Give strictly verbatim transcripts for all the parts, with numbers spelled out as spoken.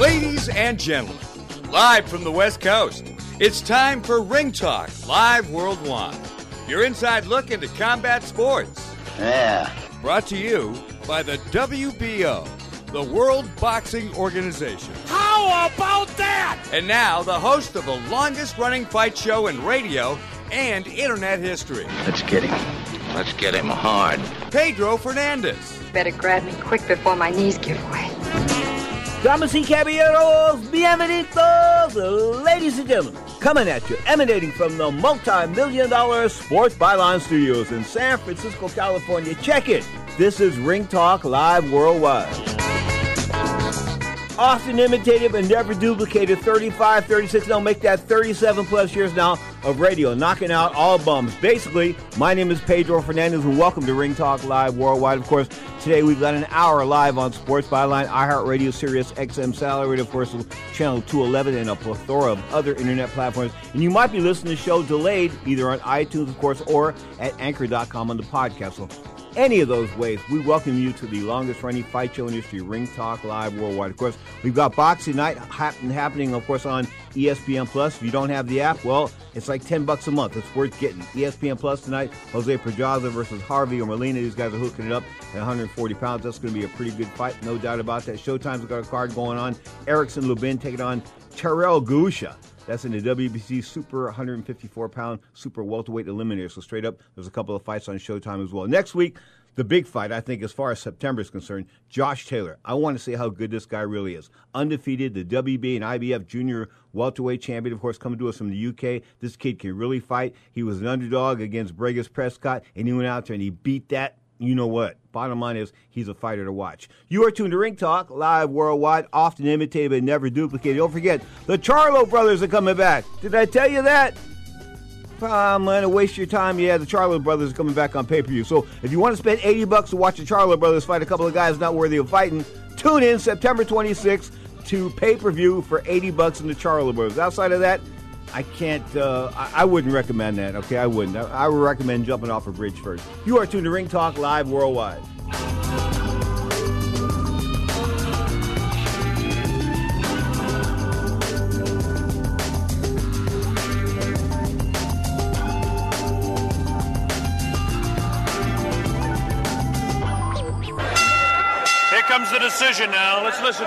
Ladies and gentlemen, live from the West Coast, it's time for Ring Talk, live worldwide. Your inside look into combat sports. Yeah. Brought to you by the W B O, the World Boxing Organization. How about that? And now, the host of the longest-running fight show in radio and internet history. Let's get him. Let's get him hard. Pedro Fernandez. Better grab me quick before my knees give way. Damas y caballeros, bienvenidos, ladies and gentlemen. Coming at you, emanating from the multi-million dollar Sports Byline studios in San Francisco, California. Check it. This is Ring Talk Live Worldwide. Often imitated but never duplicated, thirty-five, thirty-six, no, make that thirty-seven plus years now of radio, knocking out all bums. Basically, my name is Pedro Fernandez, and welcome to Ring Talk Live Worldwide. Of course, today we've got an hour live on Sports Byline, iHeartRadio, Sirius X M, Satellite, of course, Channel two eleven, and a plethora of other internet platforms. And you might be listening to the show delayed, either on iTunes, of course, or at anchor dot com on the podcast. So any of those ways, we welcome you to the longest-running fight show in history, Ring Talk Live Worldwide. Of course, we've got Boxing Night happen, happening, of course, on E S P N plus. If you don't have the app, well, it's like ten bucks a month. It's worth getting. E S P N plus tonight, Jose Pedraza versus Harvey or Molina. These guys are hooking it up at one hundred forty pounds. That's going to be a pretty good fight, no doubt about that. Showtime's got a card going on. Erickson Lubin taking on Terrell Gusha. That's in the W B C Super one fifty-four pound Super Welterweight Eliminator. So straight up, there's a couple of fights on Showtime as well. Next week, the big fight, I think, as far as September is concerned, Josh Taylor. I want to see how good this guy really is. Undefeated, the W B A and I B F Junior Welterweight Champion, of course, coming to us from the U K. This kid can really fight. He was an underdog against Bregus Prescott, and he went out there and he beat that. You know what? Bottom line is, he's a fighter to watch. You are tuned to Ring Talk, live worldwide, often imitated but never duplicated. Don't forget, the Charlo brothers are coming back. Did I tell you that? I'm going to waste your time. Yeah, the Charlo brothers are coming back on pay-per-view. So if you want to spend eighty bucks to watch the Charlo brothers fight a couple of guys not worthy of fighting, tune in September twenty-sixth to pay-per-view for eighty bucks in the Charlo brothers. Outside of that, I can't, uh, I, I wouldn't recommend that, okay? I wouldn't. I, I would recommend jumping off a bridge first. You are tuned to Ring Talk Live Worldwide. Here comes the decision now. Let's listen.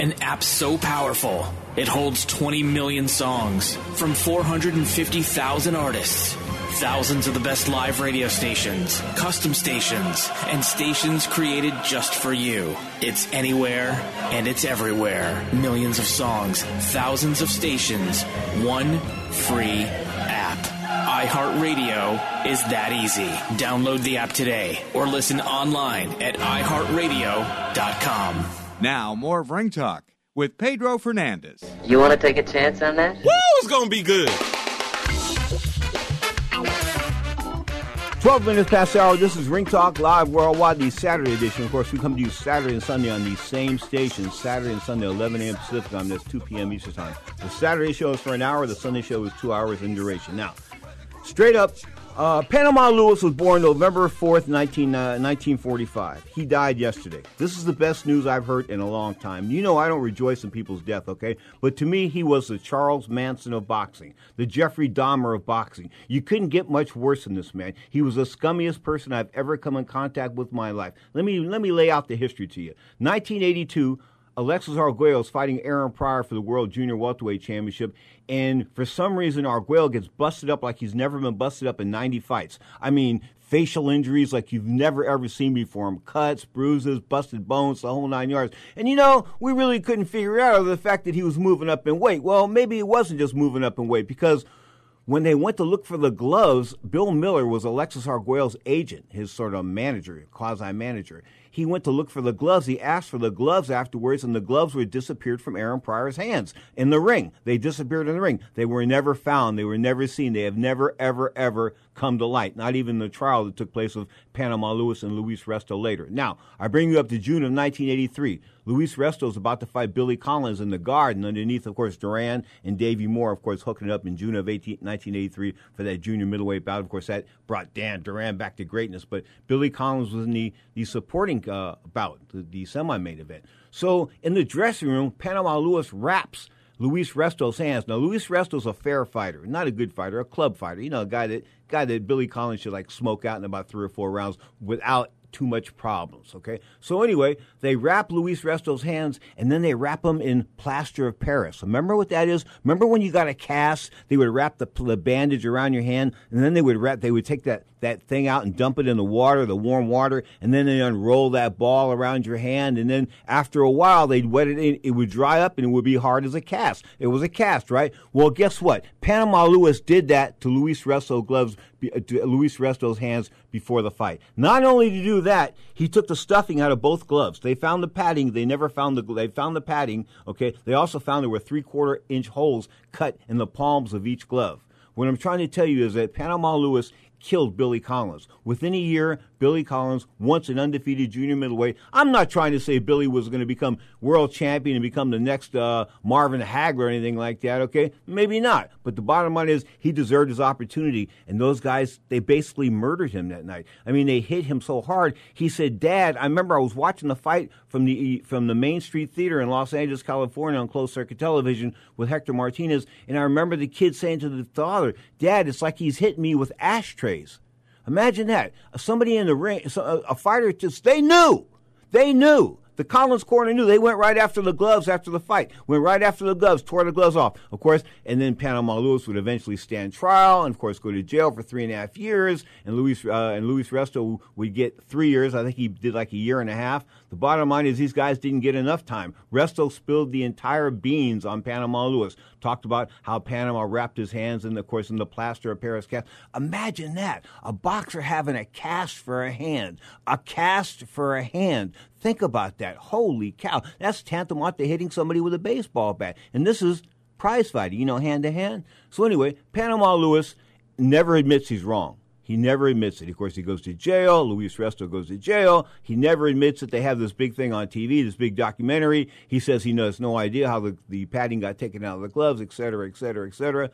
An app so powerful, it holds twenty million songs from four hundred fifty thousand artists, thousands of the best live radio stations, custom stations, and stations created just for you. It's anywhere and it's everywhere. Millions of songs, thousands of stations, one free app. iHeartRadio is that easy. Download the app today or listen online at i heart radio dot com. Now, more of Ring Talk with Pedro Fernandez. You want to take a chance on that? Woo, it's going to be good. twelve minutes past the hour. This is Ring Talk Live Worldwide, the Saturday edition. Of course, we come to you Saturday and Sunday on these same stations. Saturday and Sunday, eleven a.m. Pacific time. That's two p.m. Eastern time. The Saturday show is for an hour. The Sunday show is two hours in duration. Now, straight up, uh, Panama Lewis was born November fourth, nineteen forty-five. He died yesterday. This is the best news I've heard in a long time. You know I don't rejoice in people's death, okay? But to me, he was the Charles Manson of boxing, the Jeffrey Dahmer of boxing. You couldn't get much worse than this man. He was the scummiest person I've ever come in contact with in my life. Let me, let me lay out the history to you. nineteen eighty-two, Alexis Arguello is fighting Aaron Pryor for the World Junior Welterweight Championship, and for some reason, Arguello gets busted up like he's never been busted up in ninety fights. I mean, facial injuries like you've never, ever seen before. Him. Cuts, bruises, busted bones, the whole nine yards. And, you know, we really couldn't figure out other than the fact that he was moving up in weight. Well, maybe it wasn't just moving up in weight, because when they went to look for the gloves, Bill Miller was Alexis Arguello's agent, his sort of manager, quasi-manager. He went to look for the gloves. He asked for the gloves afterwards, and the gloves were disappeared from Aaron Pryor's hands in the ring. They disappeared in the ring. They were never found. They were never seen. They have never, ever, ever come to light, not even the trial that took place with Panama Lewis and Luis Resto later. Now, I bring you up to June of nineteen eighty-three. Luis Resto is about to fight Billy Collins in the Garden underneath, of course, Duran and Davey Moore, of course, hooking it up in June of nineteen eighty-three for that junior middleweight bout. Of course, that brought Dan Duran back to greatness, but Billy Collins was in the, the supporting Uh, about the, the semi-main event. So in the dressing room, Panama Lewis wraps Luis Resto's hands. Now, Luis Resto's a fair fighter, not a good fighter, a club fighter. You know, a guy that guy that Billy Collins should like smoke out in about three or four rounds without too much problems, okay? So anyway, they wrap Luis Resto's hands, and then they wrap them in plaster of Paris. Remember what that is? Remember when you got a cast, they would wrap the, the bandage around your hand, and then they would wrap, they would take that, that thing out and dump it in the water, the warm water, and then they unroll that ball around your hand, and then after a while, they'd wet it in, it would dry up, and it would be hard as a cast. It was a cast, right? Well, guess what? Panama Lewis did that to Luis Resto gloves, to Luis Resto's hands before the fight. Not only to do that, he took the stuffing out of both gloves. They found the padding. They never found the. They found the padding. Okay. They also found there were three-quarter inch holes cut in the palms of each glove. What I'm trying to tell you is that Panama Lewis killed Billy Collins. Within a year, Billy Collins, once an undefeated junior middleweight. I'm not trying to say Billy was going to become world champion and become the next uh, Marvin Hagler or anything like that, okay? Maybe not. But the bottom line is he deserved his opportunity, and those guys, they basically murdered him that night. I mean, they hit him so hard. He said, Dad, I remember I was watching the fight from the from the Main Street Theater in Los Angeles, California on closed-circuit television with Hector Martinez, and I remember the kid saying to the father, Dad, it's like he's hitting me with ashtrays. Imagine that. Somebody in the ring, a fighter, just they knew. They knew. The Collins corner knew. They went right after the gloves after the fight. Went right after the gloves, tore the gloves off, of course. And then Panama Lewis would eventually stand trial and, of course, go to jail for three and a half years. And Luis uh, and Luis Resto would get three years. I think he did like a year and a half. The bottom line is these guys didn't get enough time. Resto spilled the entire beans on Panama Lewis. Talked about how Panama wrapped his hands in, of course, in the plaster of Paris cast. Imagine that. A boxer having a cast for a hand. A cast for a hand. Think about that. Holy cow. That's tantamount to hitting somebody with a baseball bat. And this is prize fighting, you know, hand to hand. So anyway, Panama Lewis never admits he's wrong. He never admits it. Of course, he goes to jail. Luis Resto goes to jail. He never admits that they have this big thing on T V, this big documentary. He says he has no idea how the, the padding got taken out of the gloves, et cetera, et cetera, et cetera.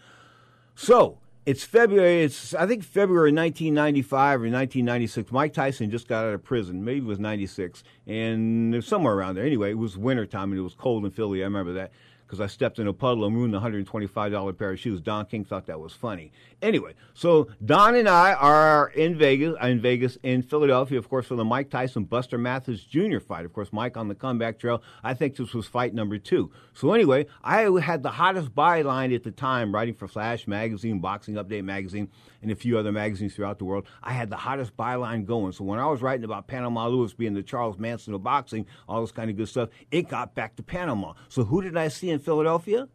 So it's February. It's I think February nineteen ninety-five or nineteen ninety-six. Mike Tyson just got out of prison. Maybe it was ninety-six, and it was somewhere around there. Anyway, it was wintertime, and it was cold in Philly. I remember that. Because I stepped in a puddle and ruined a one hundred twenty-five dollars pair of shoes. Don King thought that was funny. Anyway, so Don and I are in Vegas, in Vegas, in Philadelphia, of course, for the Mike Tyson-Buster Mathis Junior fight. Of course, Mike on the comeback trail. I think this was fight number two. So anyway, I had the hottest byline at the time, writing for Flash Magazine, Boxing Update Magazine, and a few other magazines throughout the world. I had the hottest byline going. So when I was writing about Panama Lewis being the Charles Manson of boxing, all this kind of good stuff, it got back to Panama. So who did I see in Philadelphia?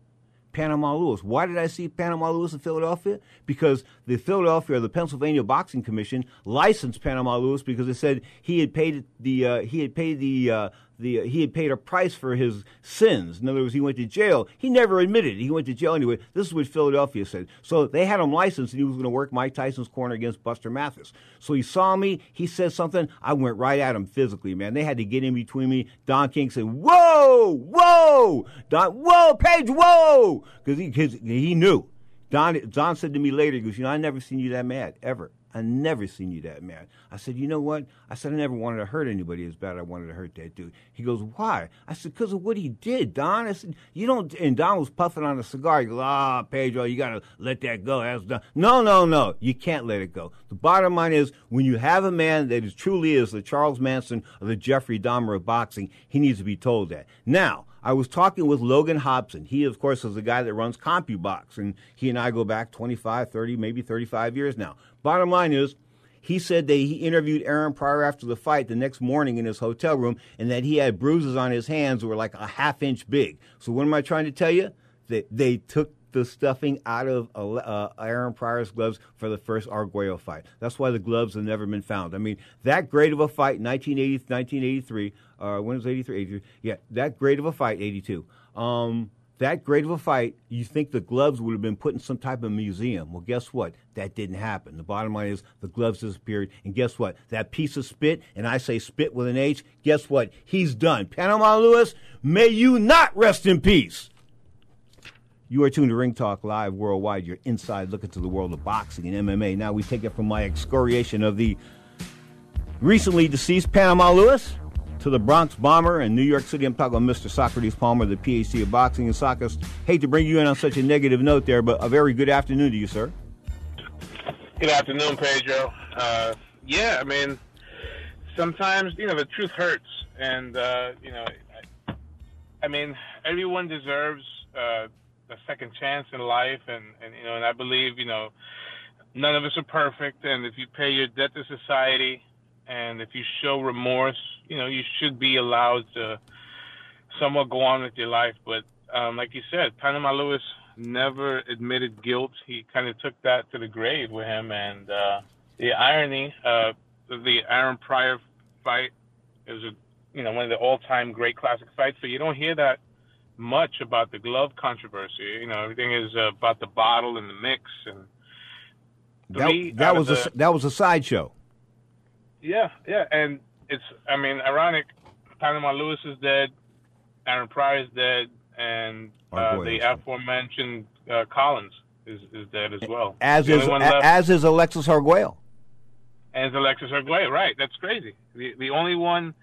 Panama Lewis. Why did I see Panama Lewis in Philadelphia? Because the Philadelphia, or the Pennsylvania Boxing Commission, licensed Panama Lewis because it said he had paid the uh, he had paid the uh, the uh, he had paid a price for his sins. In other words, he went to jail. He never admitted it. He went to jail anyway. This is what Philadelphia said. So they had him licensed, and he was going to work Mike Tyson's corner against Buster Mathis. So he saw me. He said something. I went right at him physically, man. They had to get in between me. Don King said, "Whoa, whoa, Don, whoa, Page, whoa." Because he, he knew. Don, Don said to me later, he goes, you know, I never seen you that mad, ever. I never seen you that mad. I said, you know what? I said, I never wanted to hurt anybody as bad as I wanted to hurt that dude. He goes, why? I said, because of what he did, Don. I said, you don't, and Don was puffing on a cigar. He goes, ah, oh, Pedro, you got to let that go. That's done. No, no, no. You can't let it go. The bottom line is, when you have a man that is, truly is the Charles Manson or the Jeffrey Dahmer of boxing, he needs to be told that. Now, I was talking with Logan Hobson. He, of course, is the guy that runs CompuBox, and he and I go back twenty-five, thirty, maybe thirty-five years now. Bottom line is, he said that he interviewed Aaron Pryor after the fight the next morning in his hotel room, and that he had bruises on his hands that were like a half inch big. So what am I trying to tell you? That they took the stuffing out of uh, Aaron Pryor's gloves for the first Arguello fight. That's why the gloves have never been found. I mean, that great of a fight, nineteen eighty, nineteen eighty-three, uh, when was eighty-three? Yeah, that great of a fight, eighty-two. Um, that great of a fight, you think the gloves would have been put in some type of museum. Well, guess what? That didn't happen. The bottom line is the gloves disappeared, and guess what? That piece of spit, and I say spit with an H, guess what? He's done. Panama Lewis, may you not rest in peace. You are tuned to Ring Talk Live Worldwide, your inside look into the world of boxing and M M A. Now we take it from my excoriation of the recently deceased Panama Lewis to the Bronx Bomber in New York City. I'm talking about Mister Socrates Palmer, the P H D of boxing. And Socrates, hate to bring you in on such a negative note there, but a very good afternoon to you, sir. Good afternoon, Pedro. Uh, yeah, I mean, sometimes, you know, the truth hurts. And, uh, you know, I, I mean, everyone deserves Uh, a second chance in life, and, and you know, and I believe, you know, none of us are perfect, and if you pay your debt to society, and if you show remorse, you know, you should be allowed to somewhat go on with your life. But um, like you said, Panama Lewis never admitted guilt. He kind of took that to the grave with him, and uh, the irony uh, of the Aaron Pryor fight, it was, a, you know, one of the all-time great classic fights, so you don't hear that much about the glove controversy. You know, everything is uh, about the bottle and the mix, and Three that that was the, a that was a sideshow. Yeah, yeah, and it's I mean ironic. Panama Lewis is dead, Aaron Pryor is dead, and uh, the aforementioned uh, Collins is, is dead as well. As is as is Alexis Arguello. As Alexis Arguello, right? That's crazy. The the only one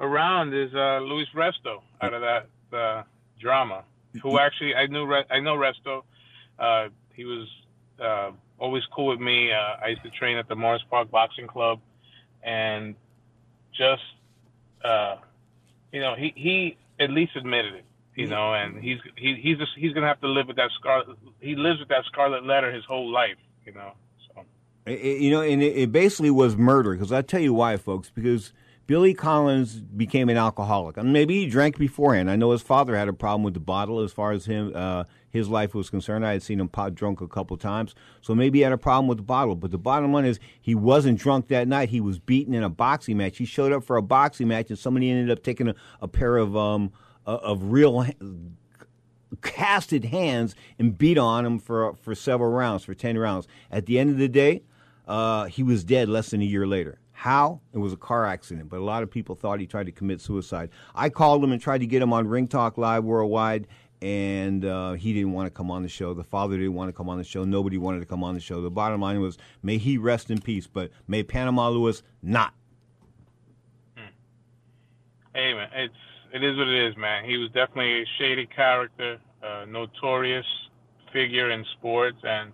around is uh, Luis Resto out of that uh, drama. Who actually I knew I know Resto. Uh, he was uh, always cool with me. Uh, I used to train at the Morris Park Boxing Club, and just uh, you know he, he at least admitted it. You know, and he's he, he's just, he's gonna have to live with that scar. He lives with that scarlet letter his whole life. You know, so it, you know, and it, it basically was murder. Because I tell you why, folks, because Billy Collins became an alcoholic. I mean, maybe he drank beforehand. I know his father had a problem with the bottle as far as him uh, his life was concerned. I had seen him pop drunk a couple times. So maybe he had a problem with the bottle. But the bottom line is he wasn't drunk that night. He was beaten in a boxing match. He showed up for a boxing match, and somebody ended up taking a, a pair of um of real casted hands and beat on him for for several rounds, for ten rounds. At the end of the day, uh, he was dead less than a year later. How? It was a car accident, but a lot of people thought he tried to commit suicide. I called him and tried to get him on Ring Talk Live Worldwide, and uh, he didn't want to come on the show. The father didn't want to come on the show. Nobody wanted to come on the show. The bottom line was, may he rest in peace, but may Panama Lewis not. Hmm. Hey, man, it's, it is what it is, man. He was definitely a shady character, a notorious figure in sports, and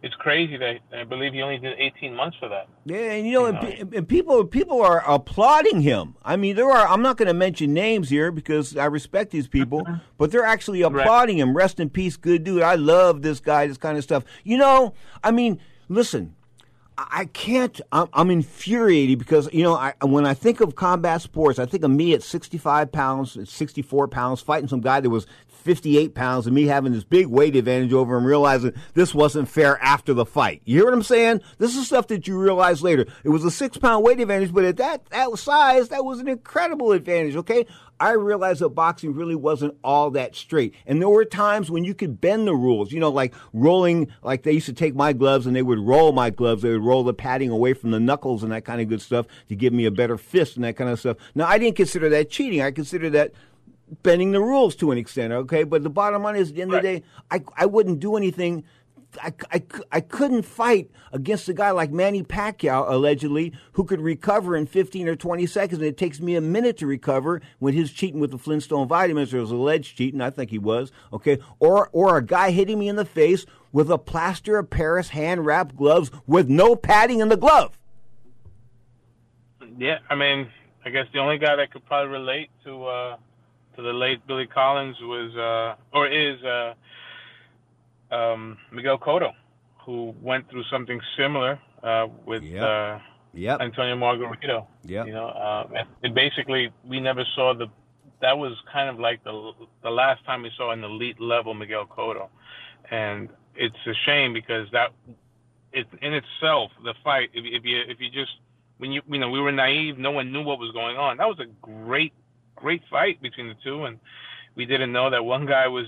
it's crazy that I believe he only did eighteen months for that. Yeah, and you know, you know? And, and people people are applauding him. I mean, there are. I'm not going to mention names here because I respect these people, but they're actually applauding right. him. Rest in peace, good dude. I love this guy. This kind of stuff. You know, I mean, listen. I can't. I'm, I'm infuriated because you know I, when I think of combat sports, I think of me at sixty-five pounds, sixty-four pounds, fighting some guy that was fifty-eight pounds, and me having this big weight advantage over him, realizing this wasn't fair after the fight. You hear what I'm saying? This is stuff that you realize later. It was a six-pound weight advantage, but at that that size, that was an incredible advantage. Okay. I realized that boxing really wasn't all that straight. And there were times when you could bend the rules, you know, like rolling, like they used to take my gloves and they would roll my gloves. They would roll the padding away from the knuckles and that kind of good stuff to give me a better fist and that kind of stuff. Now, I didn't consider that cheating. I considered that bending the rules to an extent, okay? But the bottom line is, at the end right. of the day, I, I wouldn't do anything. I, I, I couldn't fight against a guy like Manny Pacquiao, allegedly, who could recover in fifteen or twenty seconds, and it takes me a minute to recover when he's cheating with the Flintstone vitamins, or was alleged cheating, I think he was, okay, or, or a guy hitting me in the face with a plaster of Paris hand-wrapped gloves with no padding in the glove. Yeah, I mean, I guess the only guy that could probably relate to uh, to the late Billy Collins was, uh, or is, uh, Um, Miguel Cotto, who went through something similar uh, with yep. Uh, yep. Antonio Margarito. Yep. You know, uh, it basically, we never saw the. That was kind of like the the last time we saw an elite level Miguel Cotto, and it's a shame because that, it in itself, the fight. If, if you if you just when you you know we were naive, no one knew what was going on. That was a great great fight between the two, and we didn't know that one guy was.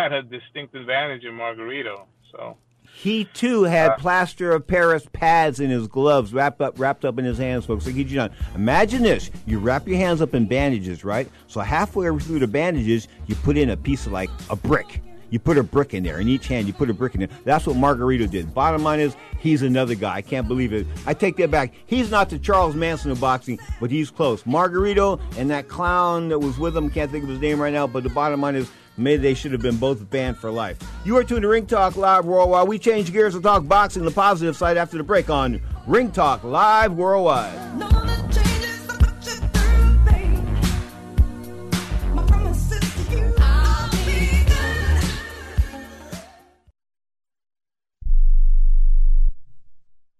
Had a distinct advantage in Margarito, so he too had uh, plaster of Paris pads in his gloves, wrapped up, wrapped up in his hands, folks. So get you done. Imagine this: you wrap your hands up in bandages, right? So halfway through the bandages, you put in a piece of like a brick. You put a brick in there in each hand. You put a brick in there. That's what Margarito did. Bottom line is, he's another guy. I can't believe it. I take that back. He's not the Charles Manson of boxing, but he's close. Margarito and that clown that was with him. Can't think of his name right now. But the bottom line is. Maybe they should have been both banned for life. You are tuned to Ring Talk Live Worldwide. We change gears and talk boxing, the positive side, after the break on Ring Talk Live Worldwide. No.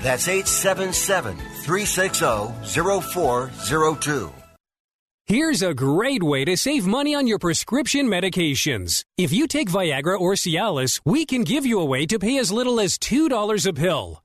That's eight seven seven, three six zero, zero four zero two. Here's a great way to save money on your prescription medications. If you take Viagra or Cialis, we can give you a way to pay as little as two dollars a pill.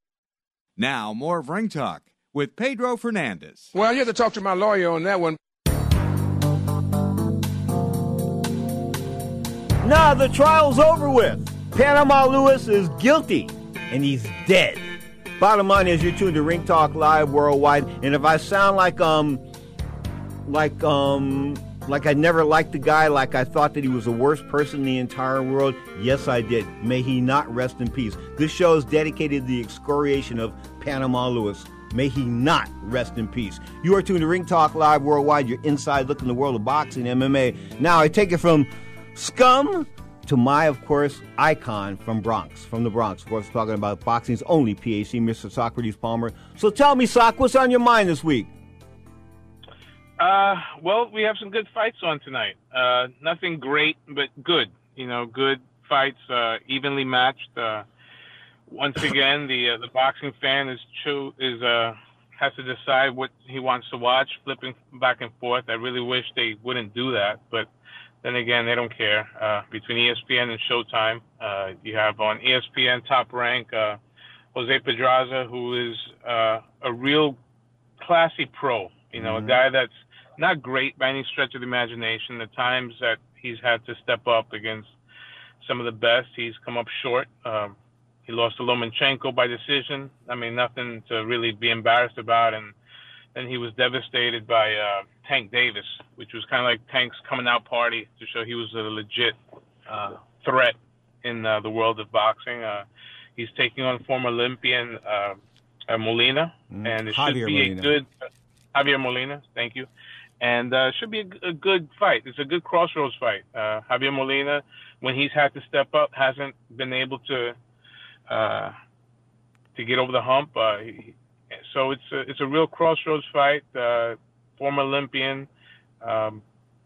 Now, more of Ring Talk with Pedro Fernandez. Well, you have to talk to my lawyer on that one. Nah, the trial's over with. Panama Lewis is guilty, and he's dead. Bottom line is, you're tuned to Ring Talk Live Worldwide, and if I sound like, um, like, um, like I never liked the guy, like I thought that he was the worst person in the entire world, yes, I did. May he not rest in peace. This show is dedicated to the excoriation of Panama Lewis. May he not rest in peace. You are tuned to Ring Talk Live Worldwide. You're inside looking the world of boxing, M M A. Now, I take it from scum to my, of course, icon from Bronx, from the Bronx. Of course, talking about boxing's only P A C, Mister Socrates Palmer. So tell me, Soc, what's on your mind this week? Uh, well, we have some good fights on tonight. Uh, nothing great, but good. You know, good fights, uh, evenly matched. Uh, once again, the uh, the boxing fan is cho- is uh, has to decide what he wants to watch, flipping back and forth. I really wish they wouldn't do that, but then again, they don't care. Uh, between E S P N and Showtime, uh, you have on E S P N Top Rank, uh, Jose Pedraza, who is uh, a real classy pro, you know, mm-hmm. a guy that's not great by any stretch of the imagination. The times that he's had to step up against some of the best, he's come up short. Um, he lost to Lomachenko by decision. I mean, nothing to really be embarrassed about. And then he was devastated by uh, Tank Davis, which was kind of like Tank's coming out party to show he was a legit uh, threat in uh, the world of boxing. Uh, he's taking on former Olympian uh, uh, Molina, mm. and it Javier should be Molina. a good uh, Javier Molina. Thank you, and uh, it should be a, a good fight. It's a good crossroads fight. Uh, Javier Molina, when he's had to step up, hasn't been able to uh, to get over the hump. Uh, he, So it's a, it's a real crossroads fight. Uh, former Olympian, um,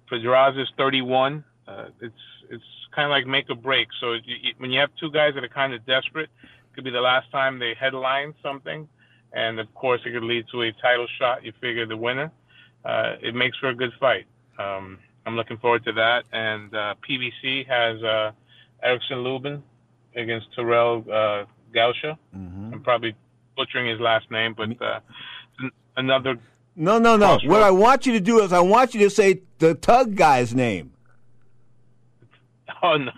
Pedraza is thirty-one. Uh, it's it's kind of like make or break. So it, it, when you have two guys that are kind of desperate, it could be the last time they headline something. And, of course, it could lead to a title shot. You figure the winner. Uh, it makes for a good fight. Um, I'm looking forward to that. And uh, P B C has uh, Erickson Lubin against Terrell uh, Gaucher. Mm-hmm. I'm probably butchering his last name, but uh, another. No, no, no. What I want you to do is I want you to say the Tug guy's name. Oh, no.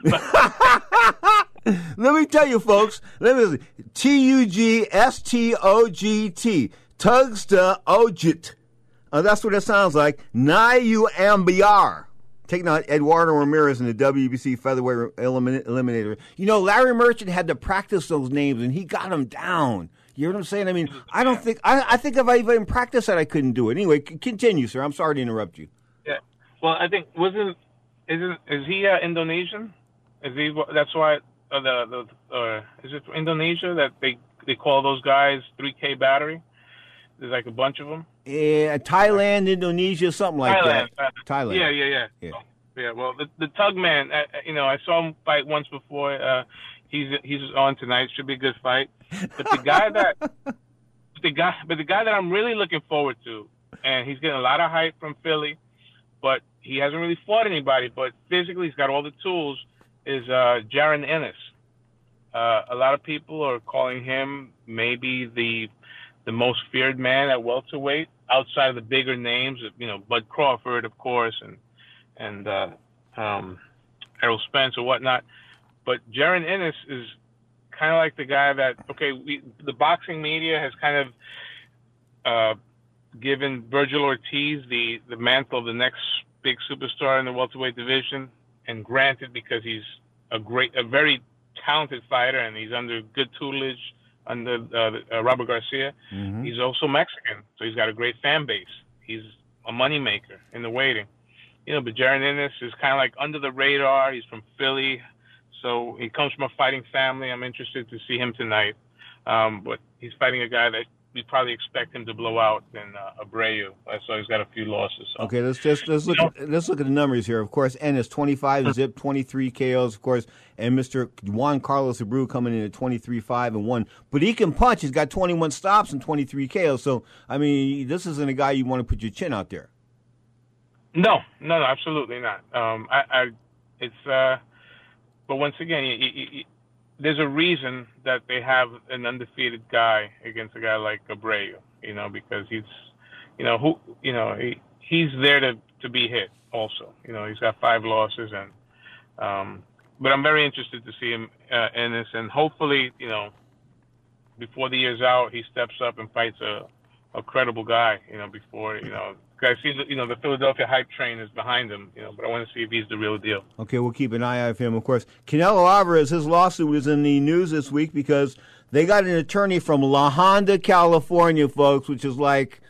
Let me tell you, folks. Let me T U G S T O G T. Tugsta Ojit. Uh, that's what it sounds like. Nayu Ambiar. Taking on Eduardo Ramirez in the W B C featherweight elimin- eliminator. You know, Larry Merchant had to practice those names, and he got them down. You know what I'm saying? I mean, I don't think I, – I think if I even practiced that, I couldn't do it. Anyway, c- continue, sir. I'm sorry to interrupt you. Yeah. Well, I think – wasn't – isn't is he uh, Indonesian? Is he – that's why uh, – the, the uh, is it Indonesia that they, they call those guys three K Battery? There's like a bunch of them. Yeah, Thailand, Indonesia, something like Thailand, that. Thailand. Thailand. Yeah, yeah, yeah. Yeah, yeah well, the, the Tug Man, I, you know, I saw him fight once before. Uh, he's he's on tonight. Should be a good fight. But the guy that the guy, but the guy that I'm really looking forward to, and he's getting a lot of hype from Philly, but he hasn't really fought anybody. But physically, he's got all the tools. Is uh, Jaron Ennis? Uh, a lot of people are calling him maybe the the most feared man at welterweight outside of the bigger names, of, you know, Bud Crawford, of course, and, and, uh, um, Errol Spence or whatnot. But Jaron Ennis is kind of like the guy that, okay, we, the boxing media has kind of, uh, given Virgil Ortiz the, the mantle of the next big superstar in the welterweight division. And granted, because he's a great, a very talented fighter and he's under good tutelage under uh, uh, Robert Garcia. Mm-hmm. He's also Mexican, so he's got a great fan base. He's a moneymaker in the waiting. You know, but Jaron Ennis is kind of like under the radar. He's from Philly, so he comes from a fighting family. I'm interested to see him tonight. Um, but he's fighting a guy that we probably expect him to blow out in uh, Abreu. So he's got a few losses. So. Okay, let's just let's look at, let's look at the numbers here. Of course, Ennis twenty-five zip, twenty-three K Os, of course, and Mister Juan Carlos Abreu coming in at twenty-three five and one. But he can punch. He's got twenty-one stops and twenty-three K Os. So I mean, this isn't a guy you want to put your chin out there. No, no, no, absolutely not. Um, I, I, it's. Uh, but once again, you, you, you, there's a reason that they have an undefeated guy against a guy like Abreu, you know, because he's, you know, who, you know, he, he's there to, to be hit also, you know, he's got five losses and, um, but I'm very interested to see him uh, in this, and hopefully, you know, before the year's out, he steps up and fights a, a credible guy, you know, before, you know, I see, you know, the Philadelphia hype train is behind him, you know, but I want to see if he's the real deal. Okay, we'll keep an eye out for him, of course. Canelo Alvarez, his lawsuit was in the news this week because they got an attorney from La Honda, California, folks, which is like,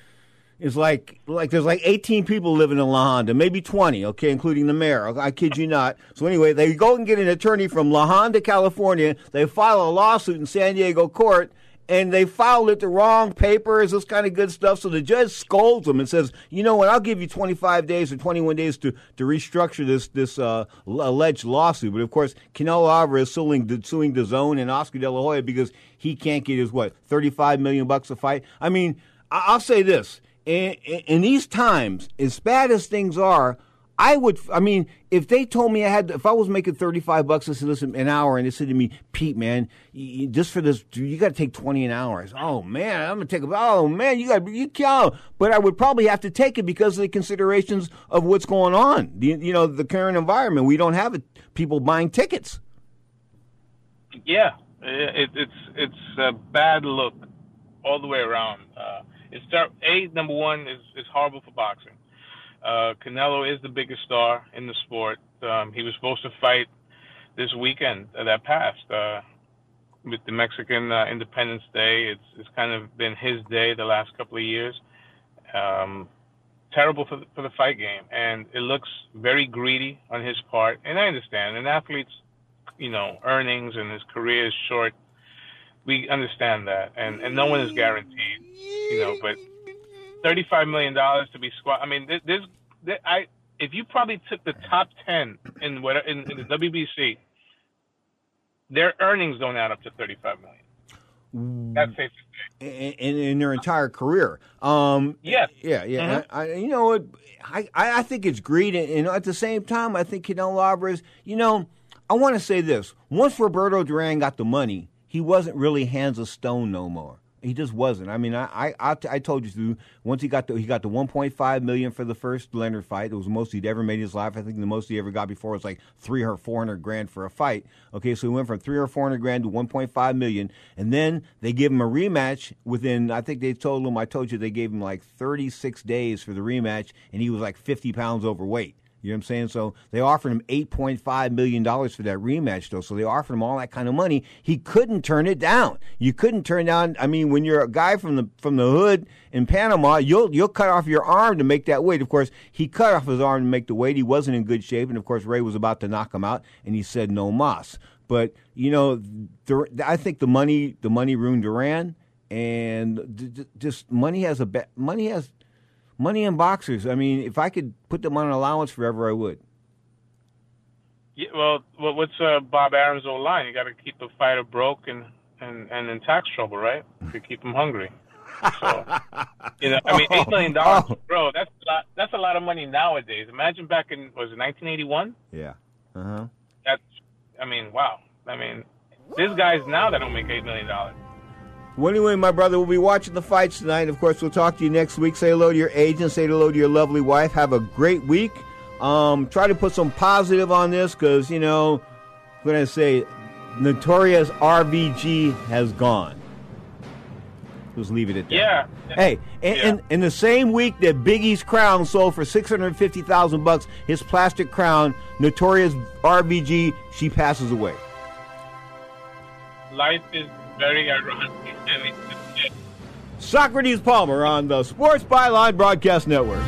is like, like there's like eighteen people living in La Honda, maybe twenty, okay, including the mayor. I kid you not. So anyway, they go and get an attorney from La Honda, California. They file a lawsuit in San Diego court. And they filed it the wrong papers, this kind of good stuff. So the judge scolds them and says, you know what, I'll give you twenty-five days or twenty-one days to, to restructure this this uh, alleged lawsuit. But, of course, Canelo Alvarez is suing, suing DAZN and Oscar De La Hoya because he can't get his, what, thirty-five million dollars bucks a fight? I mean, I'll say this. In, in these times, as bad as things are, I would, I mean, if they told me I had, to, if I was making thirty-five bucks an hour and they said to me, Pete, man, you, just for this, you got to take twenty an hour. I said, oh, man, I'm going to take, oh, man, you got to, you can't. But I would probably have to take it because of the considerations of what's going on. The, you know, the current environment, we don't have it, people buying tickets. Yeah, it, it's it's a bad look all the way around. Uh, it's, A, number one, is it's horrible for boxing. Uh, Canelo is the biggest star in the sport. Um, he was supposed to fight this weekend that passed uh, with the Mexican uh, Independence Day. It's it's kind of been his day the last couple of years. Um, terrible for the, for the fight game, and it looks very greedy on his part. And I understand an athlete's, you know, earnings and his career is short. We understand that, and and no one is guaranteed, you know, but. thirty-five million dollars to be squat. I mean, this, this, I if you probably took the top ten in what in, in the W B C, their earnings don't add up to thirty-five million dollars. That's safe to say. In, in their entire career. Um, yes. Yeah, yeah. Mm-hmm. I, I, you know what? I, I think it's greed. And, and at the same time, I think Canelo Alvarez, you know, I want to say this. Once Roberto Duran got the money, he wasn't really hands of stone no more. He just wasn't. I mean, I I, I, I told you, Stu, once he got the, he got the one point five million dollars for the first Leonard fight. It was the most he'd ever made in his life. I think the most he ever got before was like three or four hundred grand for a fight. Okay, so he went from three or four hundred grand to one point five million dollars, and then they give him a rematch within. I think they told him. I told you they gave him like thirty-six days for the rematch, and he was like fifty pounds overweight. You know what I'm saying? So they offered him eight point five million dollars for that rematch, though. So they offered him all that kind of money. He couldn't turn it down. You couldn't turn down. I mean, when you're a guy from the from the hood in Panama, you'll you'll cut off your arm to make that weight. Of course, he cut off his arm to make the weight. He wasn't in good shape. And, of course, Ray was about to knock him out, and he said no mas. But, you know, Dur- I think the money the money ruined Duran. And d- d- just money has a be- – money has – money and boxers. I mean, if I could put them on an allowance forever, I would. Yeah, well, what's uh, Bob Arum's old line? You got to keep the fighter broke and, and, and in tax trouble, right? To keep them hungry. So, you know, I mean, eight million dollars, oh. bro. That's a lot. That's a lot of money nowadays. Imagine back in was it nineteen eighty-one? Yeah. Uh huh. That's. I mean, wow. I mean, there's guys now that don't make eight million dollars. Well, anyway, my brother, we'll be watching the fights tonight. Of course, we'll talk to you next week. Say hello to your agent. Say hello to your lovely wife. Have a great week. Um, try to put some positive on this because, you know, what did I say? Notorious R V G has gone. Just leave it at that. Yeah. Hey, and, yeah. and in the same week that Big E's crown sold for six hundred fifty thousand dollars, his plastic crown, Notorious R V G, she passes away. Life is very ironic. Socrates Palmer on the Sports Byline Broadcast Network.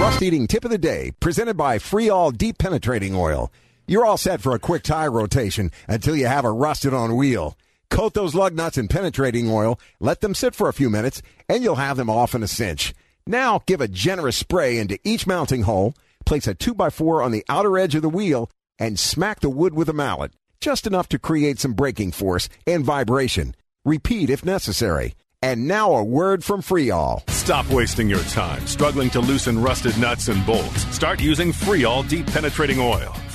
Rust-eating tip of the day, presented by Free All Deep Penetrating Oil. You're all set for a quick tire rotation until you have a rusted-on wheel. Coat those lug nuts in penetrating oil, let them sit for a few minutes, and you'll have them off in a cinch. Now, give a generous spray into each mounting hole, place a two by four on the outer edge of the wheel, and smack the wood with a mallet, just enough to create some braking force and vibration. Repeat if necessary. And now a word from Free All. Stop wasting your time struggling to loosen rusted nuts and bolts. Start using Free All Deep Penetrating Oil.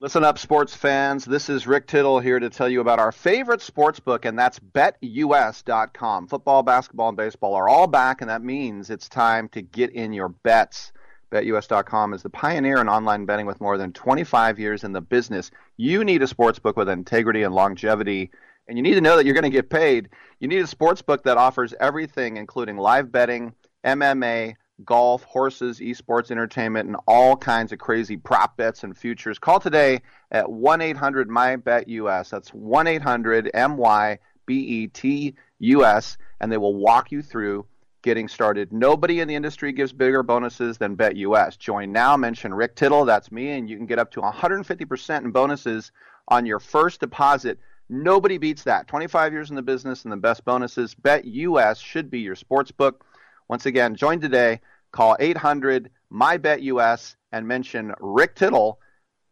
Listen up, sports fans. This is Rick Tittle here to tell you about our favorite sports book, and that's bet U S dot com. Football, basketball, and baseball are all back, and that means it's time to get in your bets. bet U S dot com is the pioneer in online betting with more than twenty-five years in the business. You need a sports book with integrity and longevity, and you need to know that you're going to get paid. You need a sports book that offers everything, including live betting, M M A, golf, horses, esports, entertainment, and all kinds of crazy prop bets and futures. Call today at one eight hundred M Y B E T U S. That's one eight hundred M Y B E T U S, and they will walk you through getting started. Nobody in the industry gives bigger bonuses than BetUS. Join now, mention Rick Tittle, that's me, and you can get up to one hundred fifty percent in bonuses on your first deposit. Nobody beats that. twenty-five years in the business and the best bonuses. BetUS should be your sports book. Once again, join today. Call eight hundred M Y B E T U S and mention Rick Tittle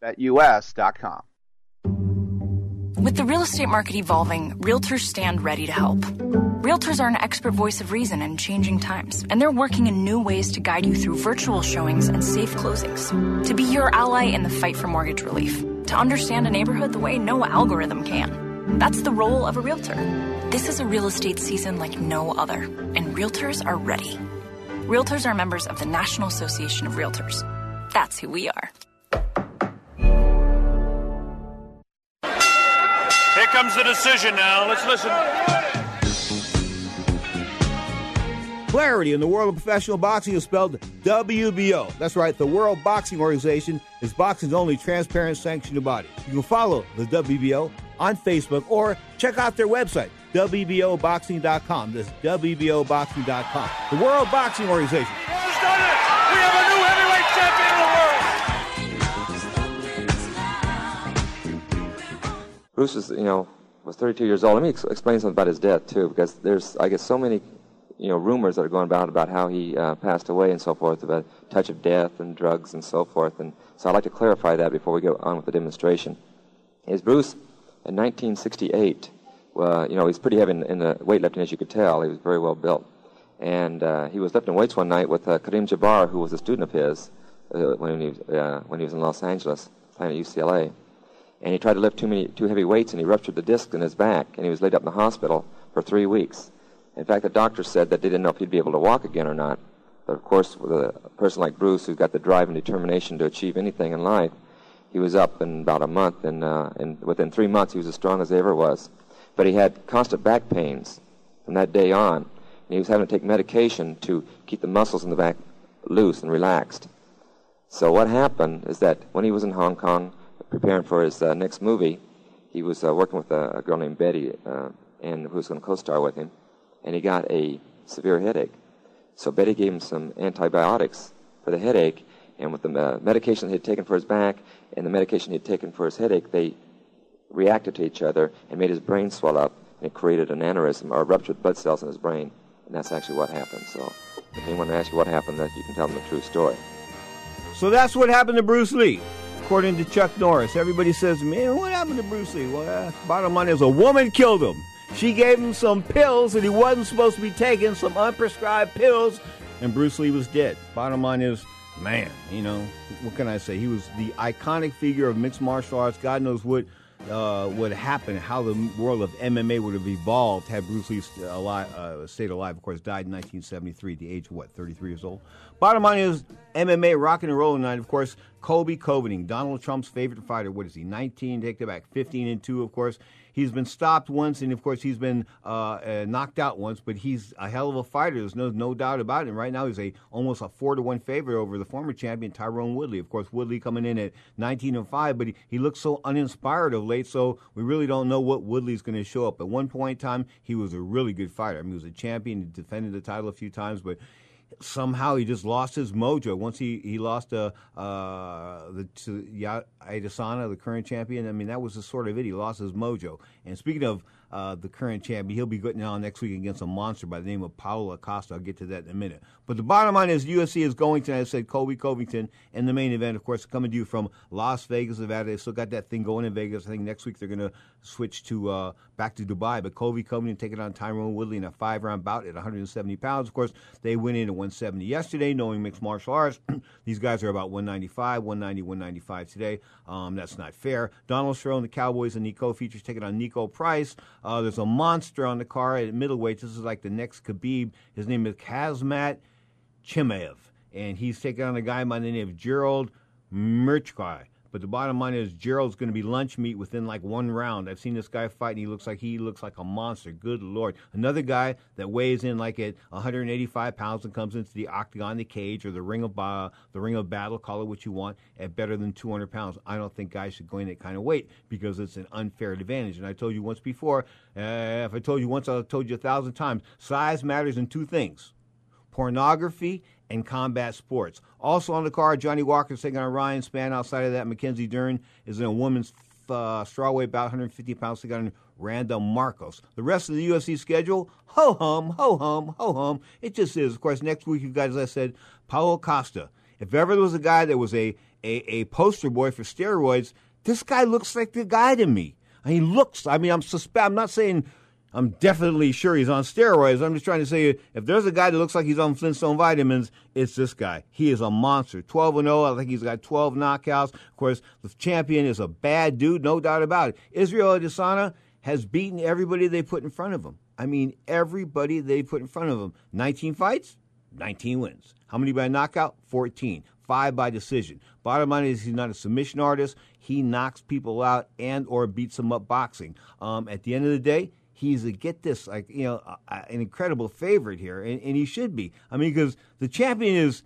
at U S dot com. With the real estate market evolving, realtors stand ready to help. Realtors are an expert voice of reason in changing times, and they're working in new ways to guide you through virtual showings and safe closings, to be your ally in the fight for mortgage relief, to understand a neighborhood the way no algorithm can. That's the role of a realtor. This is a real estate season like no other, and realtors are ready. Realtors are members of the National Association of Realtors. That's who we are. Here comes the decision now. Let's listen. Clarity in the world of professional boxing is spelled W B O. That's right, the World Boxing Organization is boxing's only transparent, sanctioned body. You can follow the W B O on Facebook or check out their website, W B O boxing dot com. That's W B O boxing dot com. The World Boxing Organization. He's done it! We have a new heavyweight champion of the world! Bruce is, you know, was thirty-two years old. Let me ex- explain something about his death, too, because there's, I guess, so many... you know, rumors that are going about about how he uh, passed away and so forth, about touch of death and drugs and so forth. And so I'd like to clarify that before we go on with the demonstration. Is Bruce, in nineteen sixty-eight, uh, you know, he's pretty heavy in, in the weightlifting, as you could tell. He was very well built. And uh, he was lifting weights one night with uh, Karim Jabbar, who was a student of his uh, when, he was, uh, when he was in Los Angeles, playing at U C L A. And he tried to lift too many, too heavy weights, and he ruptured the disc in his back, and he was laid up in the hospital for three weeks. In fact, the doctor said that they didn't know if he'd be able to walk again or not. But, of course, with a person like Bruce, who's got the drive and determination to achieve anything in life, he was up in about a month, and, uh, and within three months he was as strong as he ever was. But he had constant back pains from that day on, and he was having to take medication to keep the muscles in the back loose and relaxed. So what happened is that when he was in Hong Kong preparing for his uh, next movie, he was uh, working with a, a girl named Betty, uh, and who was going to co-star with him. And he got a severe headache. So Betty gave him some antibiotics for the headache, and with the uh, medication he had taken for his back and the medication he had taken for his headache, they reacted to each other and made his brain swell up, and it created an aneurysm or ruptured blood cells in his brain, and that's actually what happened. So if anyone asks you what happened, that you can tell them the true story. So that's what happened to Bruce Lee. According to Chuck Norris, everybody says, man, what happened to Bruce Lee? Well, uh, bottom line is a woman killed him. She gave him some pills that he wasn't supposed to be taking, some unprescribed pills, and Bruce Lee was dead. Bottom line is, man, you know, what can I say? He was the iconic figure of mixed martial arts. God knows what uh, would happen, how the world of M M A would have evolved had Bruce Lee st- alive, uh, stayed alive. Of course, died in nineteen seventy-three at the age of, what, thirty-three years old? Bottom line is, M M A rocking and rolling night, of course, Kobe Covington, Donald Trump's favorite fighter. What is he, nineteen? Take that back, fifteen and two, of course. He's been stopped once, and, of course, he's been uh, uh, knocked out once, but he's a hell of a fighter. There's no no doubt about it. And right now he's a almost a four to one favorite over the former champion, Tyrone Woodley. Of course, Woodley coming in at nineteen and five, but he, he looks so uninspired of late, so we really don't know what Woodley's going to show up. At one point in time, he was a really good fighter. I mean, he was a champion. He defended the title a few times, but... somehow he just lost his mojo. Once he, he lost uh, uh, the, to Adesanya, the current champion, I mean, that was the sort of it. He lost his mojo. And speaking of uh, the current champion, he'll be getting on next week against a monster by the name of Paulo Acosta. I'll get to that in a minute. But the bottom line is U F C is going tonight. I said Kobe Covington in the main event, of course, coming to you from Las Vegas, Nevada. They still got that thing going in Vegas. I think next week they're going to switch to uh, back to Dubai. But Kobe Covington taking on Tyrone Woodley in a five-round bout at one hundred seventy pounds. Of course, they went in at one seventy yesterday, knowing mixed martial arts. These guys are about one ninety-five, one ninety, one ninety-five today. Um, that's not fair. Donald Cerrone, the Cowboys, and Nico features taking on Nico Price. Uh, there's a monster on the card at middleweight. This is like the next Khabib. His name is Kazmat Chimaev, and he's taking on a guy by the name of Gerald Mirchkai. But the bottom line is Gerald's going to be lunch meat within like one round. I've seen this guy fight, and he looks like he looks like a monster. Good Lord. Another guy that weighs in like at one hundred eighty-five pounds and comes into the octagon, the cage, or the ring of uh, the ring of battle, call it what you want, at better than two hundred pounds. I don't think guys should go in that kind of weight because it's an unfair advantage. And I told you once before, uh, if I told you once, I've told you a thousand times, size matters in two things, pornography and combat sports. Also on the card, Johnny Walker's taking on Ryan Spann. Outside of that, Mackenzie Dern is in a women's uh, strawweight bout, one hundred fifty pounds, taking on Randa Marcos. The rest of the U F C schedule, ho-hum, ho-hum, ho-hum. It just is. Of course, next week, you guys, as I said, Paulo Costa. If ever there was a guy that was a, a, a poster boy for steroids, this guy looks like the guy to me. I mean, he looks, I mean, I'm suspe- I'm not saying... I'm definitely sure he's on steroids. I'm just trying to say, if there's a guy that looks like he's on Flintstone vitamins, it's this guy. He is a monster. twelve and oh, I think he's got twelve knockouts. Of course, the champion is a bad dude, no doubt about it. Israel Adesanya has beaten everybody they put in front of him. I mean, everybody they put in front of him. nineteen fights? nineteen wins. How many by knockout? fourteen. Five by decision. Bottom line is he's not a submission artist. He knocks people out and or beats them up boxing. Um, at the end of the day, he's a, get this, like, you know, a, a, an incredible favorite here, and, and he should be. I mean, because the champion is,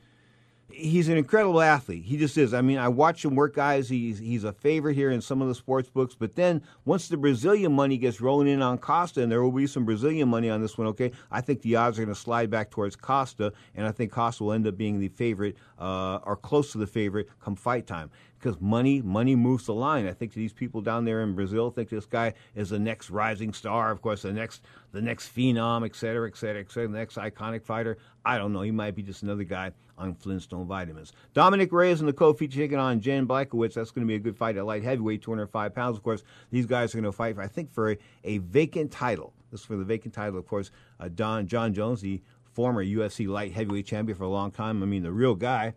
he's an incredible athlete. He just is. I mean, I watch him work, guys. He's he's a favorite here in some of the sports books. But then once the Brazilian money gets rolling in on Costa, and there will be some Brazilian money on this one, okay, I think the odds are going to slide back towards Costa, and I think Costa will end up being the favorite uh, or close to the favorite come fight time. Because money, money moves the line. I think these people down there in Brazil think this guy is the next rising star, of course, the next the next phenom, et cetera, et cetera, et cetera, the next iconic fighter. I don't know. He might be just another guy on Flintstone vitamins. Dominic Reyes and the co-feature taking on Jan Blachowicz. That's going to be a good fight at light heavyweight, two hundred five pounds. Of course, these guys are going to fight, I think, for a, a vacant title. This is for the vacant title, of course. Uh, Don John Jones, the former U F C light heavyweight champion for a long time. I mean, the real guy.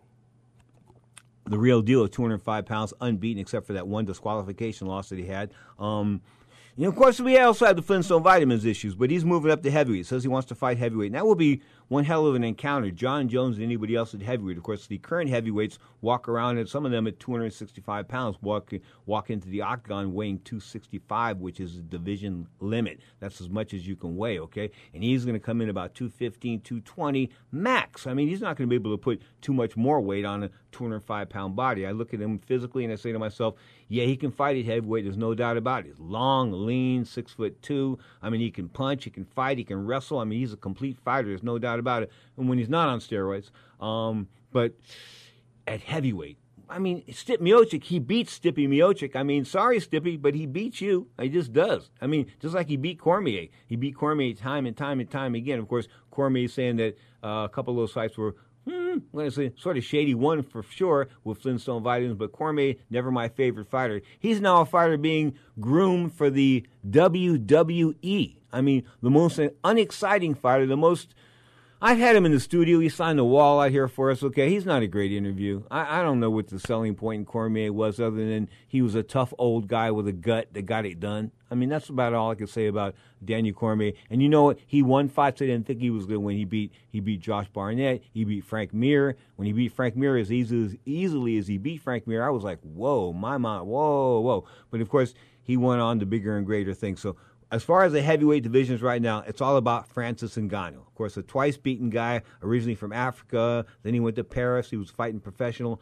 The real deal of two hundred five pounds, unbeaten, except for that one disqualification loss that he had. Um, you know, of course, we also have the Flintstone vitamins issues, but he's moving up to heavyweight. Says he wants to fight heavyweight. And that will be one hell of an encounter. John Jones and anybody else at heavyweight. Of course, the current heavyweights walk around, and some of them at two hundred sixty-five pounds walk walk into the octagon weighing two sixty-five, which is the division limit. That's as much as you can weigh, okay? And he's going to come in about two fifteen, two twenty max. I mean, he's not going to be able to put too much more weight on a two hundred five pound body. I look at him physically, and I say to myself, yeah, he can fight at heavyweight. There's no doubt about it. He's long, lean, six foot two. I mean, he can punch, he can fight, he can wrestle. I mean, he's a complete fighter. There's no doubt about it, and when he's not on steroids, um, but at heavyweight, I mean, Stipe Miocic, he beats Stipe Miocic. I mean, sorry, Stipe, but he beats you. He just does. I mean, just like he beat Cormier. He beat Cormier time and time and time again. Of course, Cormier saying that uh, a couple of those fights were, hmm, I'm going to say, sort of shady, one for sure with Flintstone vitamins, but Cormier, never my favorite fighter. He's now a fighter being groomed for the W W E. I mean, the most unexciting fighter, the most... I've had him in the studio. He signed the wall out here for us. Okay, he's not a great interview. I, I don't know what the selling point in Cormier was other than he was a tough old guy with a gut that got it done. I mean, that's about all I can say about Daniel Cormier. And you know what? He won fights I didn't think he was good when he beat he beat Josh Barnett. He beat Frank Mir. When he beat Frank Mir as easy, as easily as he beat Frank Mir, I was like, whoa, my mind, whoa, whoa. But, of course, he went on to bigger and greater things. So, as far as the heavyweight divisions right now, it's all about Francis Ngannou. Of course, a twice-beaten guy, originally from Africa. Then he went to Paris. He was fighting professional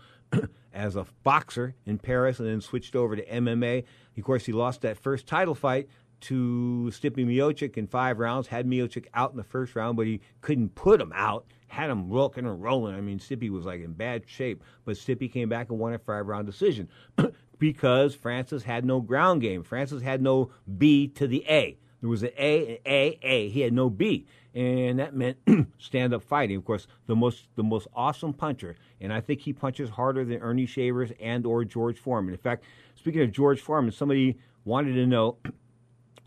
as a boxer in Paris and then switched over to M M A. Of course, he lost that first title fight to Stipe Miocic in five rounds, had Miocic out in the first round, but he couldn't put him out, had him rocking and rolling. I mean, Stipe was, like, in bad shape, but Stipe came back and won a five-round decision. Because Francis had no ground game. Francis had no B to the A. There was an A, an A, A. He had no B. And that meant stand-up fighting. Of course, the most the most awesome puncher. And I think he punches harder than Ernie Shavers and or George Foreman. In fact, speaking of George Foreman, somebody wanted to know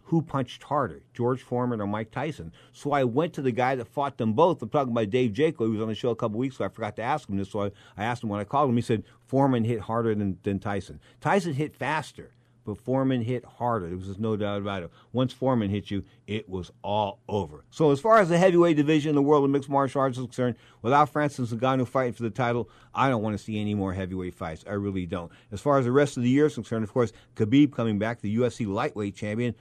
who punched harder, George Foreman or Mike Tyson. So I went to the guy that fought them both. I'm talking about Dave Jaco. He was on the show a couple weeks ago. I forgot to ask him this, so I, I asked him when I called him. He said, Foreman hit harder than, than Tyson. Tyson hit faster, but Foreman hit harder. There was just no doubt about it. Once Foreman hit you, it was all over. So as far as the heavyweight division in the world of mixed martial arts is concerned, without Francis Ngannou fighting for the title, I don't want to see any more heavyweight fights. I really don't. As far as the rest of the year is concerned, of course, Khabib coming back, the U F C lightweight champion,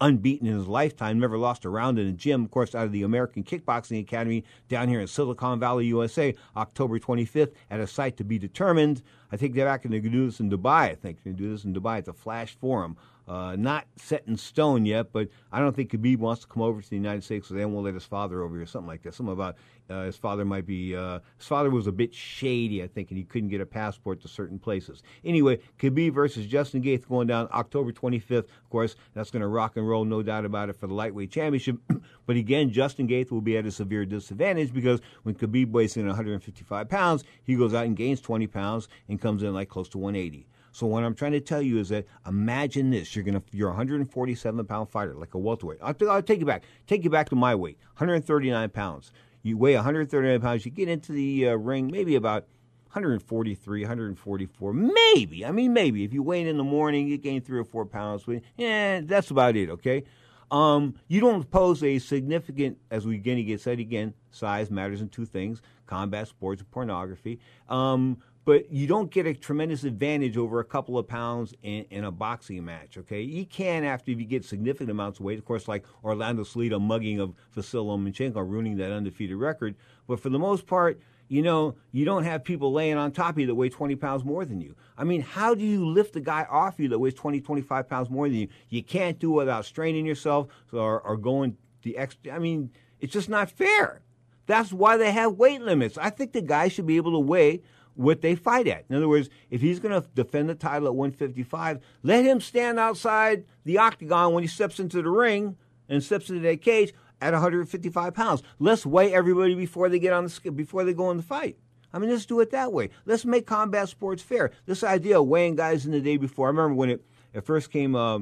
unbeaten in his lifetime, never lost a round in a gym, of course, out of the American Kickboxing Academy down here in Silicon Valley, U S A, October twenty-fifth, at a site to be determined. I think they're back going to do this in Dubai, I think. They're going to do this in Dubai at the Flash Forum. Uh, not set in stone yet, but I don't think Khabib wants to come over to the United States, so they won't let his father over here, something like that. Something about uh, his father might be, uh, his father was a bit shady, I think, and he couldn't get a passport to certain places. Anyway, Khabib versus Justin Gaethje going down October twenty-fifth. Of course, that's going to rock and roll, no doubt about it, for the lightweight championship. But again, Justin Gaethje will be at a severe disadvantage because when Khabib weighs in one hundred fifty-five pounds, he goes out and gains twenty pounds and comes in like close to one eighty. So what I'm trying to tell you is that imagine this. You're gonna you're a one hundred forty-seven pound fighter, like a welterweight. I'll, I'll take you back. Take you back to my weight, one hundred thirty-nine pounds. You weigh one hundred thirty-nine pounds. You get into the uh, ring maybe about one hundred forty-three, one hundred forty-four, maybe. I mean, maybe. If you weigh in in the morning, you gain three or four pounds. Yeah, that's about it, okay? Um, you don't pose a significant, as we again get said again, size matters in two things, combat sports and pornography. Um, but you don't get a tremendous advantage over a couple of pounds in, in a boxing match, okay? You can after you get significant amounts of weight, of course, like Orlando Salido mugging of Vasyl Lomachenko, ruining that undefeated record. But for the most part, you know, you don't have people laying on top of you that weigh twenty pounds more than you. I mean, how do you lift a guy off you that weighs twenty, twenty-five pounds more than you? You can't do it without straining yourself or, or going the extra. I mean, it's just not fair. That's why they have weight limits. I think the guy should be able to weigh what they fight at. In other words, if he's going to defend the title at one fifty-five, let him stand outside the octagon when he steps into the ring and steps into that cage at one fifty-five pounds. Let's weigh everybody before they get on the before they go in the fight. I mean, let's do it that way. Let's make combat sports fair. This idea of weighing guys in the day before. I remember when it, it first came. Uh,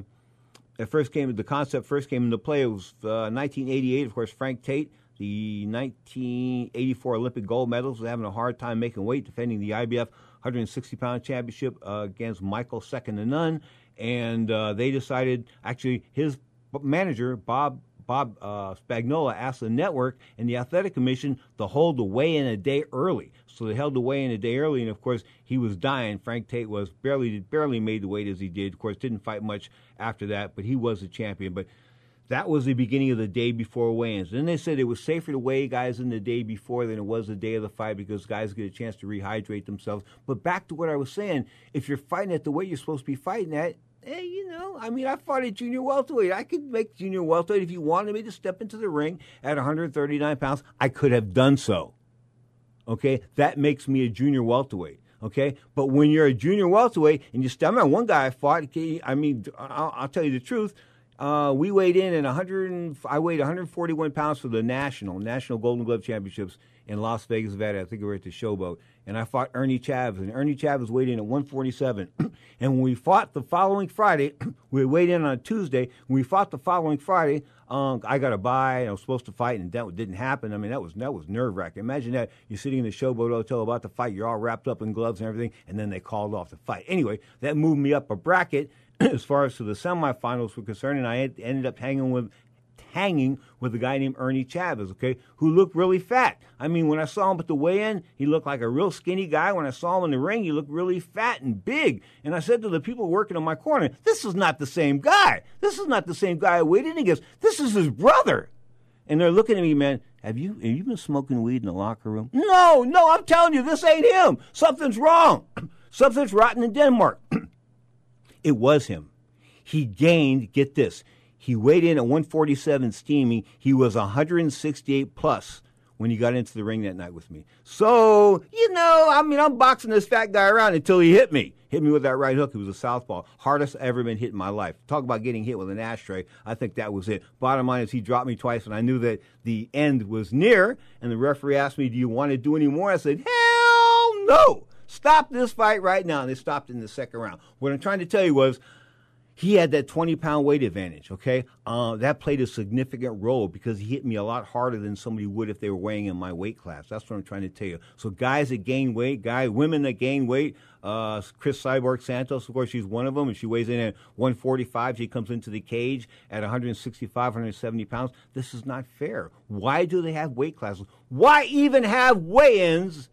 it first came. The concept first came into play. It was uh, nineteen eighty-eight. Of course, Frank Tate, the nineteen eighty-four Olympic gold medalist, was having a hard time making weight, defending the I B F one sixty pound championship uh, against Michael Second to None, and uh, they decided. Actually, his manager Bob. Bob uh, Spagnola asked the network and the athletic commission to hold the weigh-in a day early. So they held the weigh-in a day early, and of course he was dying. Frank Tate was barely barely made the weight as he did. Of course, didn't fight much after that, but he was a champion. But that was the beginning of the day before weigh-ins. Then they said it was safer to weigh guys in the day before than it was the day of the fight because guys get a chance to rehydrate themselves. But back to what I was saying, if you're fighting at the weight you're supposed to be fighting at, hey, you know, I mean, I fought at junior welterweight. I could make junior welterweight. If you wanted me to step into the ring at one thirty-nine pounds, I could have done so. Okay? That makes me a junior welterweight. Okay? But when you're a junior welterweight and you step, I remember one guy I fought, I mean, I'll, I'll tell you the truth. Uh, we weighed in at one hundred, I weighed one forty-one pounds for the National, National Golden Glove Championships in Las Vegas, Nevada. I think we were at the Showboat. And I fought Ernie Chavez, and Ernie Chavez weighed in at one forty-seven. And when we fought the following Friday, we weighed in on Tuesday. When we fought the following Friday, um, I got a bye, and I was supposed to fight, and that didn't happen. I mean, that was that was nerve-wracking. Imagine that. You're sitting in the Showboat Hotel about to fight. You're all wrapped up in gloves and everything, and then they called off the fight. Anyway, that moved me up a bracket as far as to the semifinals were concerned, and I had, ended up hanging with hanging with a guy named Ernie Chavez, okay, who looked really fat. I mean, when I saw him at the weigh-in, he looked like a real skinny guy. When I saw him in the ring, he looked really fat and big. And I said to the people working on my corner, this is not the same guy. This is not the same guy I weighed in against. This is his brother. And they're looking at me, man, have you, have you been smoking weed in the locker room? No, no, I'm telling you, this ain't him. Something's wrong. Something's rotten in Denmark. It was him. He gained, get this, he weighed in at one forty-seven steaming. He was one sixty-eight plus when he got into the ring that night with me. So, you know, I mean, I'm boxing this fat guy around until he hit me. Hit me with that right hook. It was a southpaw. Hardest I've ever been hit in my life. Talk about getting hit with an ashtray. I think that was it. Bottom line is he dropped me twice, and I knew that the end was near. And the referee asked me, do you want to do any more? I said, hell no. Stop this fight right now. And they stopped in the second round. What I'm trying to tell you was he had that twenty-pound weight advantage, okay? Uh, that played a significant role because he hit me a lot harder than somebody would if they were weighing in my weight class. That's what I'm trying to tell you. So guys that gain weight, guy, women that gain weight, uh, Chris Cyborg Santos, of course, she's one of them, and she weighs in at one forty-five. She comes into the cage at one sixty-five, one seventy pounds. This is not fair. Why do they have weight classes? Why even have weigh-ins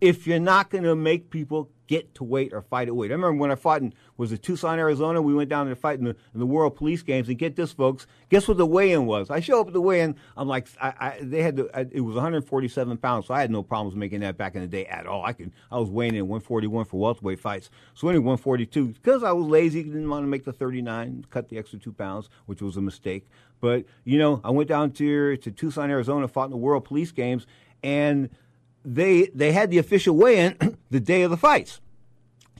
if you're not going to make people get to weight or fight at weight? I remember when I fought in, was it Tucson, Arizona? We went down to fight in the, in the World Police Games, and get this, folks, guess what the weigh-in was? I show up at the weigh-in, I'm like, I, I, they had to, I, it was one forty-seven pounds, so I had no problems making that back in the day at all. I could, I was weighing in one forty-one for welterweight fights, so anyway, one forty-two, because I was lazy, didn't want to make the thirty-nine, cut the extra two pounds, which was a mistake. But, you know, I went down to, to Tucson, Arizona, fought in the World Police Games, and They they had the official weigh-in the day of the fights.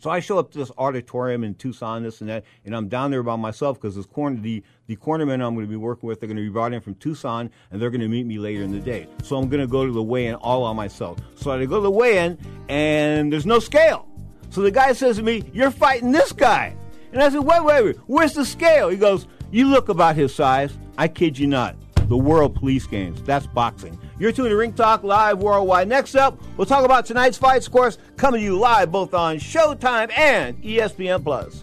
So I show up to this auditorium in Tucson, this and that, and I'm down there by myself because this corner, the, the cornermen I'm going to be working with, they're going to be brought in from Tucson, and they're going to meet me later in the day. So I'm going to go to the weigh-in all on myself. So I go to the weigh-in, and there's no scale. So the guy says to me, you're fighting this guy. And I said, wait, wait, wait, where's the scale? He goes, you look about his size. I kid you not. The World Police Games. That's boxing. You're tuning to Ring Talk Live Worldwide. Next up, we'll talk about tonight's fights, of course, coming to you live both on Showtime and E S P N plus.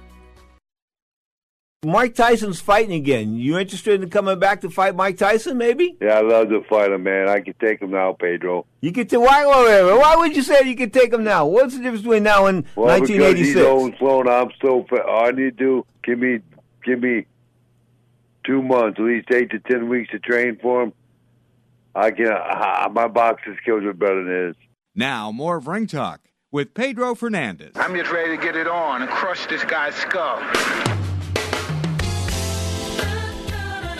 Mike Tyson's fighting again. You interested in coming back to fight Mike Tyson, maybe? Yeah, I love to fight him, man. I can take him now, Pedro. You could t- why, why, why would you say you could take him now? What's the difference between now and well, nineteen eighty-six? Well, because he's old and slow, I'm so fat. All I need to do, give me, give me two months, at least eight to ten weeks to train for him. I can. I, my boxing skills are better than his. Now, more of Ring Talk with Pedro Fernandez. I'm just ready to get it on and crush this guy's skull.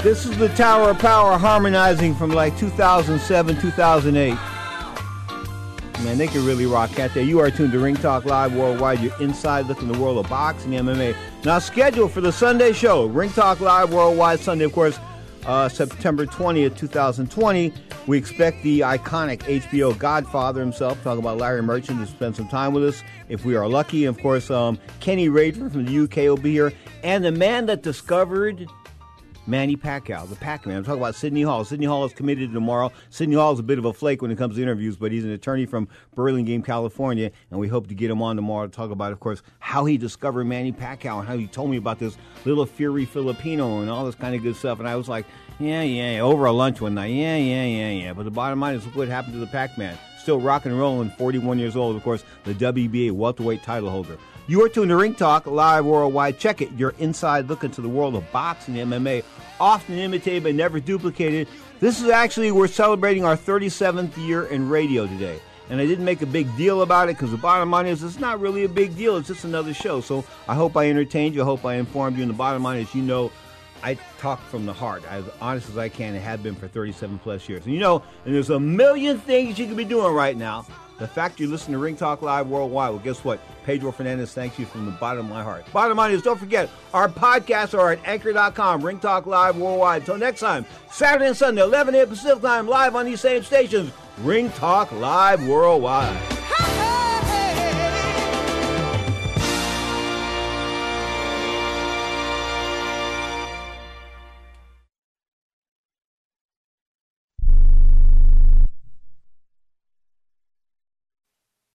This is the Tower of Power harmonizing from like two thousand seven, two thousand eight. Man, they can really rock out there. You are tuned to Ring Talk Live Worldwide. You're inside looking the world of boxing, M M A. Now scheduled for the Sunday show, Ring Talk Live Worldwide Sunday, of course, uh, September twentieth, twenty twenty. We expect the iconic H B O Godfather himself, talking about Larry Merchant, to spend some time with us if we are lucky. And of course, um, Kenny Rayford from the U K will be here. And the man that discovered Manny Pacquiao, the Pac-Man. I'm talking about Sidney Hall. Sidney Hall is committed tomorrow. Sidney Hall is a bit of a flake when it comes to interviews, but he's an attorney from Burlingame, California, and we hope to get him on tomorrow to talk about, of course, how he discovered Manny Pacquiao and how he told me about this little Fury Filipino and all this kind of good stuff. And I was like, yeah, yeah, yeah, over a lunch one night. Yeah, yeah, yeah, yeah. But the bottom line is, look what happened to the Pac-Man. Still rock and rolling, forty-one years old, of course, the W B A welterweight title holder. You are tuned to Ring Talk Live Worldwide. Check it. You're inside look into the world of boxing and M M A, often imitated but never duplicated. This is actually, we're celebrating our thirty-seventh year in radio today. And I didn't make a big deal about it because the bottom line is it's not really a big deal. It's just another show. So I hope I entertained you. I hope I informed you. And the bottom line is, you know, I talk from the heart, as honest as I can, and have been for thirty-seven plus years. And you know, and there's a million things you could be doing right now. the fact you listen to Ring Talk Live worldwide. Well, guess what? Pedro Fernandez thanks you from the bottom of my heart. Bottom line is, don't forget, our podcasts are at anchor dot com, Ring Talk Live worldwide. Until next time, Saturday and Sunday, eleven a.m. Pacific time, live on these same stations, Ring Talk Live worldwide.